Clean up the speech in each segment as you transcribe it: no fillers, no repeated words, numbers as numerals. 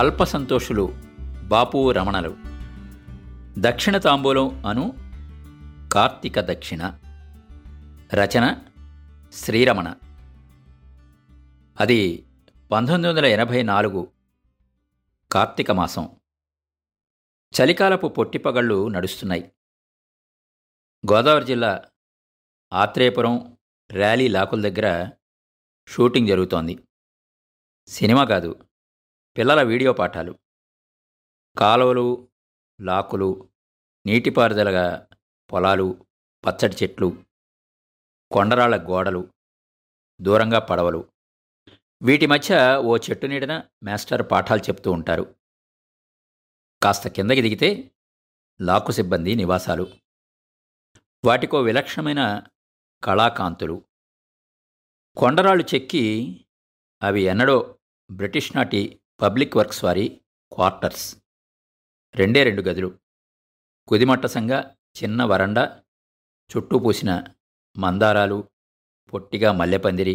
అల్పసంతోషులు బాపు రమణలు. దక్షిణ తాంబూలం అను కార్తీక దక్షిణ. రచన శ్రీరమణ. అది 1984 కార్తీక మాసం. చలికాలపు పొట్టిపగళ్ళు నడుస్తున్నాయి. గోదావరి జిల్లా ఆత్రేయపురం ర్యాలీ లాకుల దగ్గర షూటింగ్ జరుగుతోంది. సినిమా కాదు, పిల్లల వీడియో పాఠాలు. కాలువలు, లాకులు, నీటిపారుదలగా పొలాలు, పచ్చటి చెట్లు, కొండరాళ్ల గోడలు, దూరంగా పడవలు. వీటి మధ్య ఓ చెట్టు నీడన మాస్టర్ పాఠాలు చెప్తూ ఉంటారు. కాస్త కిందకి దిగితే లాకు సిబ్బంది నివాసాలు. వాటికో విలక్షణమైన కళాకాంతులు. కొండరాళ్ళు చెక్కి అవి ఎన్నడో బ్రిటిష్ నాటి పబ్లిక్ వర్క్స్ వారి క్వార్టర్స్. 2 గదులు, కుదిమట్టసంగా చిన్న వరండా, చుట్టూ పూసిన మందారాలు, పొట్టిగా మల్లెపందిరి,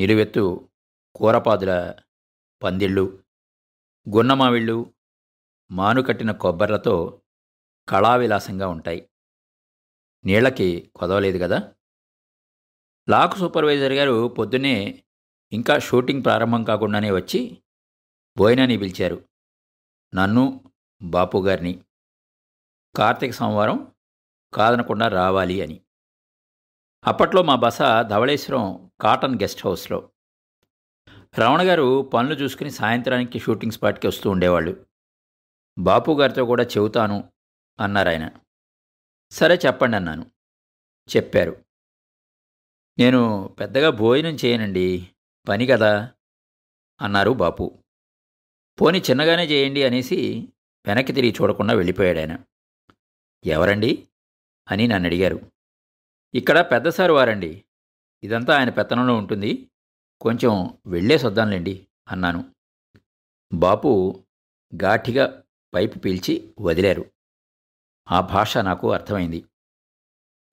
నిలువెత్తు కూరపాదుల పందిళ్ళు, గున్నమావిళ్ళు, మానుకట్టిన కొబ్బర్లతో కళావిలాసంగా ఉంటాయి. నీళ్లకి కొదవలేదు కదా. లాక్ సూపర్వైజర్ గారు పొద్దున్నే ఇంకా షూటింగ్ ప్రారంభం కాకుండానే వచ్చి భోజనాన్ని పిలిచారు. నన్ను, బాపు గారిని, కార్తీక సోమవారం కాదనకుండా రావాలి అని. అప్పట్లో మా బస ధవళేశ్వరం కాటన్ గెస్ట్ హౌస్లో. రమణ గారు పనులు చూసుకుని సాయంత్రానికి షూటింగ్ స్పాట్కి వస్తూ ఉండేవాళ్ళు. బాపు గారితో కూడా చెబుతాను అన్నారాయన. సరే చెప్పండి అన్నాను. చెప్పారు. నేను పెద్దగా భోజనం చేయనండి, పని కదా అన్నారు బాపు. పోనీ చిన్నగానే చేయండి అనేసి వెనక్కి తిరిగి చూడకుండా వెళ్ళిపోయాడు ఆయన. ఎవరండి అని నన్ను అడిగారు. ఇక్కడ పెద్దసారి వారండి, ఇదంతా ఆయన పెత్తనంలో ఉంటుంది, కొంచెం వెళ్ళేసొద్దాంలేండి అన్నాను. బాపు ఘాటిగా పైపు పీల్చి వదిలారు. ఆ భాష నాకు అర్థమైంది.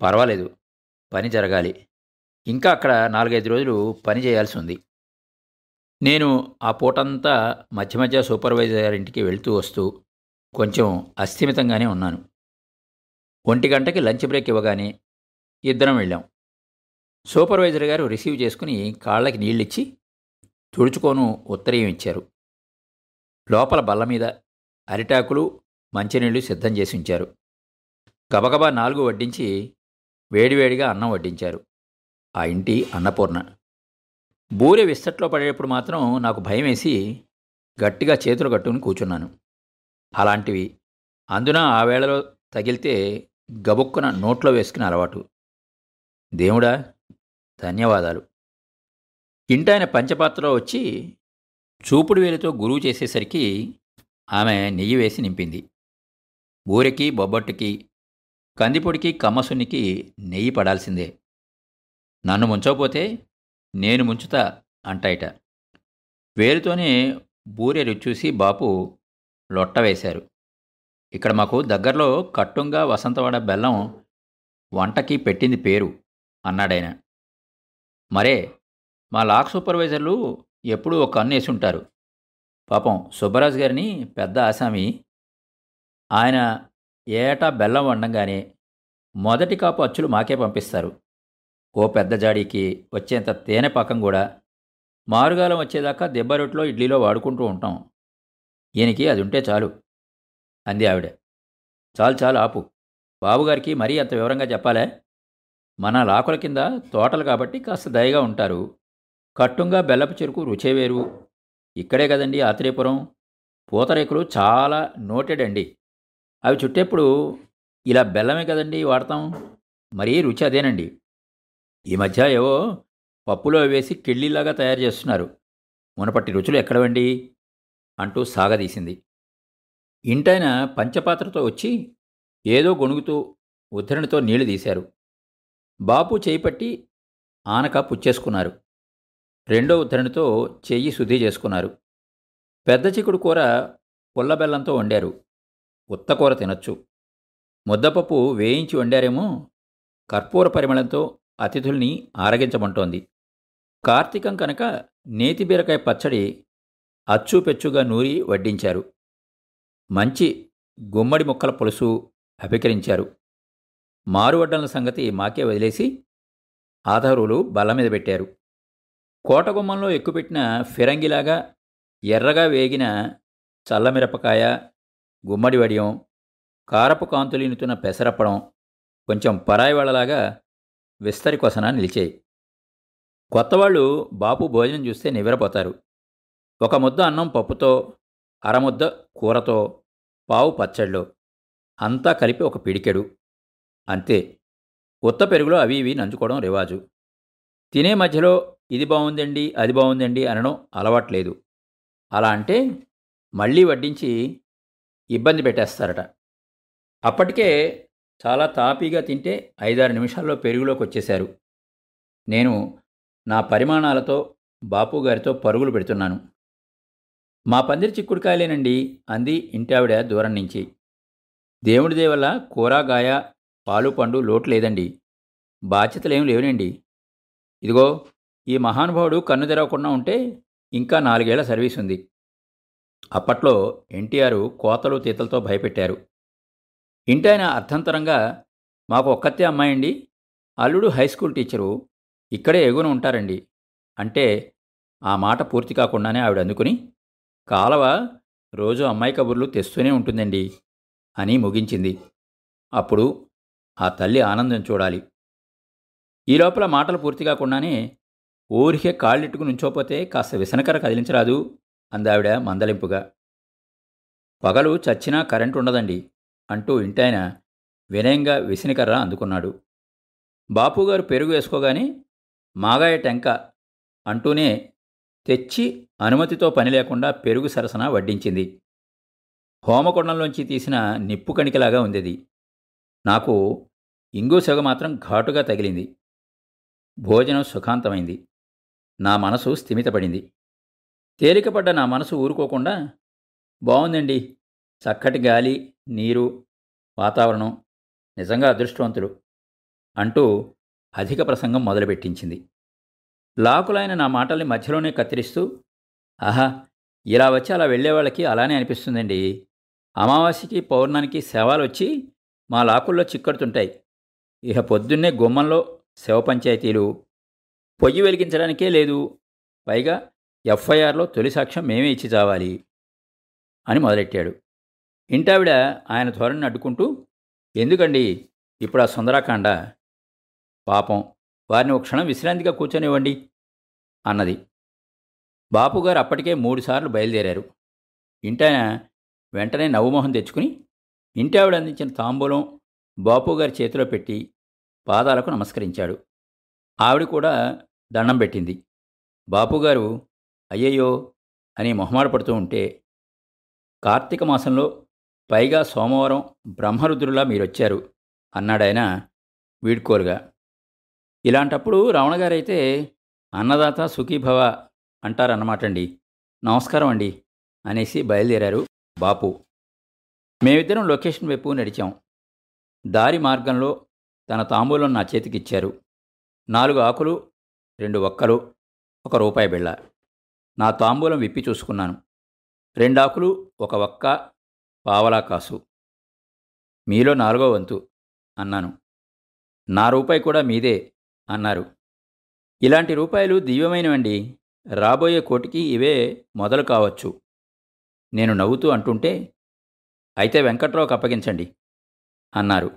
పర్వాలేదు, పని జరగాలి, ఇంకా అక్కడ 4-5 రోజులు పని చేయాల్సి ఉంది. నేను ఆ పూటంతా మధ్య మధ్య సూపర్వైజర్ గారింటికి వెళ్తూ వస్తూ కొంచెం అస్థిమితంగానే ఉన్నాను. 1 గంటకి లంచ్ బ్రేక్ ఇవ్వగానే ఇద్దరం వెళ్ళాం. సూపర్వైజర్ గారు రిసీవ్ చేసుకుని కాళ్ళకి నీళ్ళిచ్చి తుడుచుకోను ఉత్తరీయం ఇచ్చారు. లోపల బల్ల మీద అరిటాకులు, మంచినీళ్లు సిద్ధం చేసి ఉంచారు. గబగబా 4 వడ్డించి వేడివేడిగా అన్నం వడ్డించారు. ఆ ఇంటి అన్నపూర్ణ. బూరె విస్తట్లో పడేటప్పుడు మాత్రం నాకు భయం వేసి గట్టిగా చేతులు కట్టుకుని కూర్చున్నాను. అలాంటివి అందున ఆ వేళలో తగిలితే గబుక్కున నోట్లో వేసుకునే అలవాటు. దేవుడా, ధన్యవాదాలు. ఇంటాయన పంచపాత్రలో వచ్చి చూపుడు వేలితో గురువు చేసేసరికి ఆమె నెయ్యి వేసి నింపింది. బూరెకి, బొబ్బట్టుకి, కందిపొడికి, కమ్మసున్నికి నెయ్యి పడాల్సిందే. నన్ను ముంచకపోతే నేను ముంచుతా అంటాయట. వేరుతోనే బూరె రుచూసి బాపు లొట్ట వేశారు. ఇక్కడ మాకు దగ్గరలో కట్టుంగా వసంతవాడ బెల్లం వంటకి పెట్టింది పేరు అన్నాడాయన. మరే మా లాక్ సూపర్వైజర్లు ఎప్పుడూ ఒక కన్ను వేసి ఉంటారు. పాపం సుబ్బరాజు గారిని పెద్ద ఆసామి. ఆయన ఏటా బెల్లం వండంగానే మొదటి కాపు అచ్చులు మాకే పంపిస్తారు. ఓ పెద్ద జాడీకి వచ్చేంత తేనె పాకం కూడా మారుగాలం వచ్చేదాకా దెబ్బ రొట్టెలో, ఇడ్లీలో వాడుకుంటూ ఉంటాం. ఈయనకి అది ఉంటే చాలు అంది ఆవిడ. చాలు ఆపు, బాబుగారికి మరీ అంత వివరంగా చెప్పాలే. మన లాకుల కింద తోటలు కాబట్టి కాస్త దయగా ఉంటారు. కట్టుంగా బెల్లపు చెరుకు రుచే వేరు. ఇక్కడే కదండి ఆత్రేయపురం. పూతరేకులు చాలా నోటెడ్ అండి. అవి చుట్టేప్పుడు ఇలా బెల్లమే కదండి వాడతాం, మరీ రుచి అదేనండి. ఈ మధ్య ఏవో పప్పులో వేసి కిళ్ళీలాగా తయారు చేస్తున్నారు. మునపట్టి రుచులు ఎక్కడవండి అంటూ సాగదీసింది. ఇంటైన పంచపాత్రతో వచ్చి ఏదో గొణుగుతూ ఉద్ధరణితో నీళ్లు తీశారు. బాపు చేయిపట్టి ఆనక పుచ్చేసుకున్నారు. రెండో ఉద్ధరణితో చెయ్యి శుద్ధి చేసుకున్నారు. పెద్ద చిక్కుడు కూర పుల్లబెల్లంతో వండారు. ఉత్తకూర తినొచ్చు. ముద్దపప్పు వేయించి వండారేమో. కర్పూర పరిమళంతో అతిథుల్ని ఆరగించమంటోంది. కార్తీకం కనుక నేతి బీరకాయ పచ్చడి అచ్చుపెచ్చుగా నూరి వడ్డించారు. మంచి గుమ్మడి ముక్కల పులుసు అభికరించారు. మారువడ్డల సంగతి మాకే వదిలేసి ఆధారులు బల్ల మీద పెట్టారు. కోటగుమ్మంలో ఎక్కుపెట్టిన ఫిరంగిలాగా ఎర్రగా వేగిన చల్లమిరపకాయ, గుమ్మడి వడియం, కారపు కాంతులీనుతున్న పెసరప్పడం కొంచెం పరాయివాళ్లలాగా విస్తరికొసన నిలిచాయి. కొత్తవాళ్ళు బాపు భోజనం చూస్తే నివ్వెరపోతారు. ఒక ముద్ద అన్నం పప్పుతో, అరముద్ద కూరతో, పావు పచ్చడిలో, అంతా కలిపి ఒక పిడికెడు, అంతే. ఉత్త పెరుగులో అవి ఇవి నంచుకోవడం రివాజు. తినే మధ్యలో ఇది బాగుందండి, అది బాగుందండి అనడం అలవాట్లేదు. అలా అంటే మళ్ళీ వడ్డించి ఇబ్బంది పెట్టేస్తారట. అప్పటికే చాలా తాపీగా తింటే 5-6 నిమిషాల్లో పెరుగులోకి వచ్చేశారు. నేను నా పరిమాణాలతో బాపుగారితో పరుగులు పెడుతున్నాను. మా పందిరి చిక్కుడుకాయలేనండి అంది ఇంటావిడ దూరం నుంచి. దేవుడిదే వల్ల కూరగాయ, పాలు, పండు లోటు లేదండి, బాధ్యతలేం లేవునండి. ఇదిగో ఈ మహానుభావుడు కన్ను తెరవకుండా ఉంటే ఇంకా 4 ఏళ్ల సర్వీస్ ఉంది. అప్పట్లో ఎన్టీఆర్ కోతలు తీతలతో భయపెట్టారు. ఇంటాయన అర్థంతరంగా, మాకు ఒక్కతే అమ్మాయండి, అల్లుడు హై స్కూల్ టీచరు, ఇక్కడే ఎగున ఉంటారండి అంటే ఆ మాట పూర్తి కాకుండానే ఆవిడ అందుకుని, కాలవ రోజు అమ్మాయి కబుర్లు తెస్తూనే ఉంటుందండి అని ముగించింది. అప్పుడు ఆ తల్లి ఆనందం చూడాలి. ఈ లోపల మాటలు పూర్తి కాకుండానే, ఊరికే కాళ్ళెట్టుకు నుంచోపోతే కాస్త విసనకర కదిలించరాదు అందావిడ మందలింపుగా. పగలు చచ్చినా కరెంటు ఉండదండి అంటూ ఇంటాయన వినయంగా విసినికర్ర అందుకున్నాడు. బాపుగారు పెరుగు వేసుకోగానే మాగాయ టెంక అంటూనే తెచ్చి అనుమతితో పని లేకుండా పెరుగు సరసన వడ్డించింది. హోమకొండంలోంచి తీసిన నిప్పు కణికలాగా ఉందిది. నాకు ఇంగు సెగ మాత్రం ఘాటుగా తగిలింది. భోజనం సుఖాంతమైంది. నా మనసు స్థిమితపడింది. తేలికపడ్డ నా మనసు ఊరుకోకుండా, బాగుందండి, చక్కటి గాలి, నీరు, వాతావరణం, నిజంగా అదృష్టవంతులు అంటూ అధిక ప్రసంగం మొదలుపెట్టించింది. లాకులైన నా మాటల్ని మధ్యలోనే కత్తిరిస్తూ, ఆహా, ఇలా వచ్చి అలా వెళ్ళేవాళ్ళకి అలానే అనిపిస్తుందండి. అమావాస్యకి పౌర్ణానికి శవాలు వచ్చి మా లాకుల్లో చిక్కడుతుంటాయి. ఇక పొద్దున్నే గుమ్మంలో శవ పంచాయతీలు, పొయ్యి వెలిగించడానికే లేదు, పైగా ఎఫ్ఐఆర్లో తొలి సాక్ష్యం మేమే ఇచ్చి చావాలి అని మొదలెట్టాడు. ఇంటావిడ ఆయన ధోరణిని అడ్డుకుంటూ, ఎందుకండి ఇప్పుడు ఆ సుందరాకాండ, పాపం వారిని ఒక క్షణం విశ్రాంతిగా కూర్చొనివ్వండి అన్నది. బాపుగారు అప్పటికే 3 సార్లు బయలుదేరారు. ఇంటాయన వెంటనే నవ్వుమోహం తెచ్చుకుని ఇంటావిడ అందించిన తాంబూలం బాపుగారి చేతిలో పెట్టి పాదాలకు నమస్కరించాడు. ఆవిడ కూడా దండం పెట్టింది. బాపుగారు అయ్యయ్యో అని మొహమాట పడుతూ ఉంటే, కార్తీక మాసంలో, పైగా సోమవారం, బ్రహ్మరుద్రులా మీరొచ్చారు అన్నాడాయన వీడ్కోలుగా. ఇలాంటప్పుడు రావణగారైతే అన్నదాత సుఖీభవ అంటారన్నమాటండి. నమస్కారం అండి అనేసి బయలుదేరారు బాపు. మేమిద్దరం లొకేషన్ వైపు నడిచాం. దారి మార్గంలో తన తాంబూలం నా చేతికిచ్చారు. 4 ఆకులు, 2 వక్కలు, 1 రూపాయి బిళ్ళ. నా తాంబూలం విప్పి చూసుకున్నాను. 2 ఆకులు, 1 వక్క, పావలా కాసు. మీలో 4వ వంతు అన్నాను. నా రూపాయి కూడా మీదే అన్నారు. ఇలాంటి రూపాయలు దివ్యమైనవండి. రాబోయే కోటికి ఇవే మొదలు కావచ్చు నేను నవ్వుతూ అంటుంటే, అయితే వెంకట్రావుకి అప్పగించండి అన్నారు.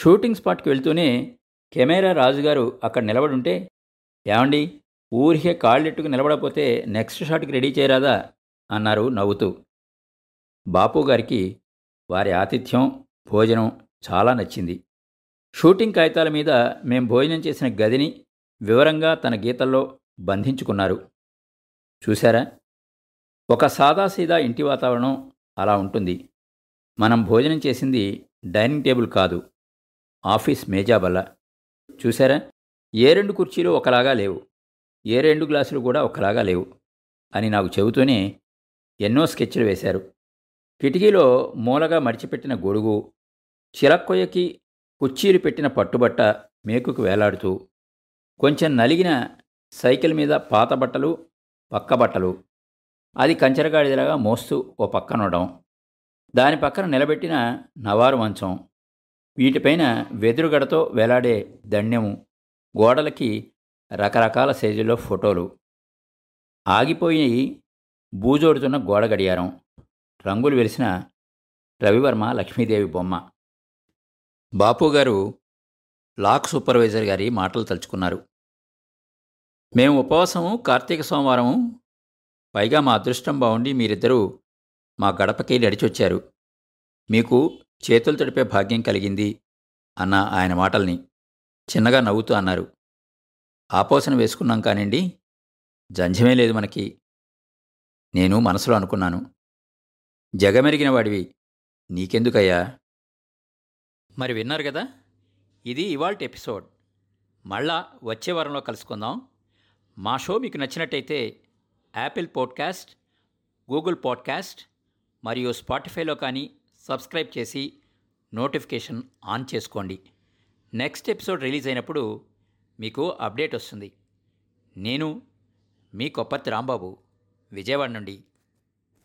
షూటింగ్ స్పాట్కి వెళ్తూనే కెమెరా రాజుగారు అక్కడ నిలబడుంటే, ఏమండి ఊరికే కాళ్ళెట్టుకు నిలబడపోతే నెక్స్ట్ షాట్కి రెడీ చేయరాదా అన్నారు నవ్వుతూ. బాపుగారికి వారి ఆతిథ్యం, భోజనం చాలా నచ్చింది. షూటింగ్ కాగితాల మీద మేం భోజనం చేసిన గదిని వివరంగా తన గీతల్లో బంధించుకున్నారు. చూశారా, ఒక సాదాసీదా ఇంటి వాతావరణం అలా ఉంటుంది. మనం భోజనం చేసింది డైనింగ్ టేబుల్ కాదు, ఆఫీస్ మేజా బల్ల. చూశారా, ఏ 2 కుర్చీలు ఒకలాగా లేవు, ఏ 2 గ్లాసులు కూడా ఒకలాగా లేవు అని నాకు చెబుతూనే ఎన్నో స్కెచ్లు వేశారు. కిటికీలో మూలగా మడిచిపెట్టిన గొడుగు, చిరక్కొయ్యకి కుర్చీలు పెట్టిన పట్టుబట్ట మేకుకు వేలాడుతూ, కొంచెం నలిగిన సైకిల్ మీద పాత బట్టలు, పక్క బట్టలు, అది కంచెరగాడిదలాగా మోస్తూ ఓ పక్కనుండడం, దాని పక్కన నిలబెట్టిన నవారు మంచం, వీటిపైన వెదురుగడతో వేలాడే దండెము, గోడలకి రకరకాల సైజుల్లో ఫోటోలు, ఆగిపోయి బూజోడుతున్న గోడ గడియారం, రంగులు వెలిసిన రవివర్మ లక్ష్మీదేవి బొమ్మ. బాపుగారు లాక్ సూపర్వైజర్ గారి మాటలు తలుచుకున్నారు. మేము ఉపవాసము, కార్తీక సోమవారము, పైగా మా అదృష్టం బాగుండి మీరిద్దరూ మా గడపకి నడిచొచ్చారు, మీకు చేతులు తడిపే భాగ్యం కలిగింది అన్న ఆయన మాటల్ని చిన్నగా నవ్వుతూ అన్నారు. ఆపోసన వేసుకున్నాం కానివ్వండి, జంజమే లేదు మనకి. నేను మనసులో అనుకున్నాను, జగమెరిగిన వాడివి నీకెందుకయ్యా. మరి విన్నారు కదా, ఇది ఇవాల్టి ఎపిసోడ్. మళ్ళా వచ్చే వారంలో కలుసుకుందాం. మా షో మీకు నచ్చినట్టయితే యాపిల్ పాడ్కాస్ట్, గూగుల్ పాడ్కాస్ట్ మరియు స్పాటిఫైలో కానీ సబ్స్క్రైబ్ చేసి నోటిఫికేషన్ ఆన్ చేసుకోండి. నెక్స్ట్ ఎపిసోడ్ రిలీజ్ అయినప్పుడు మీకు అప్డేట్ వస్తుంది. నేను మీ కొప్పర్తి రాంబాబు, విజయవాడ నుండి.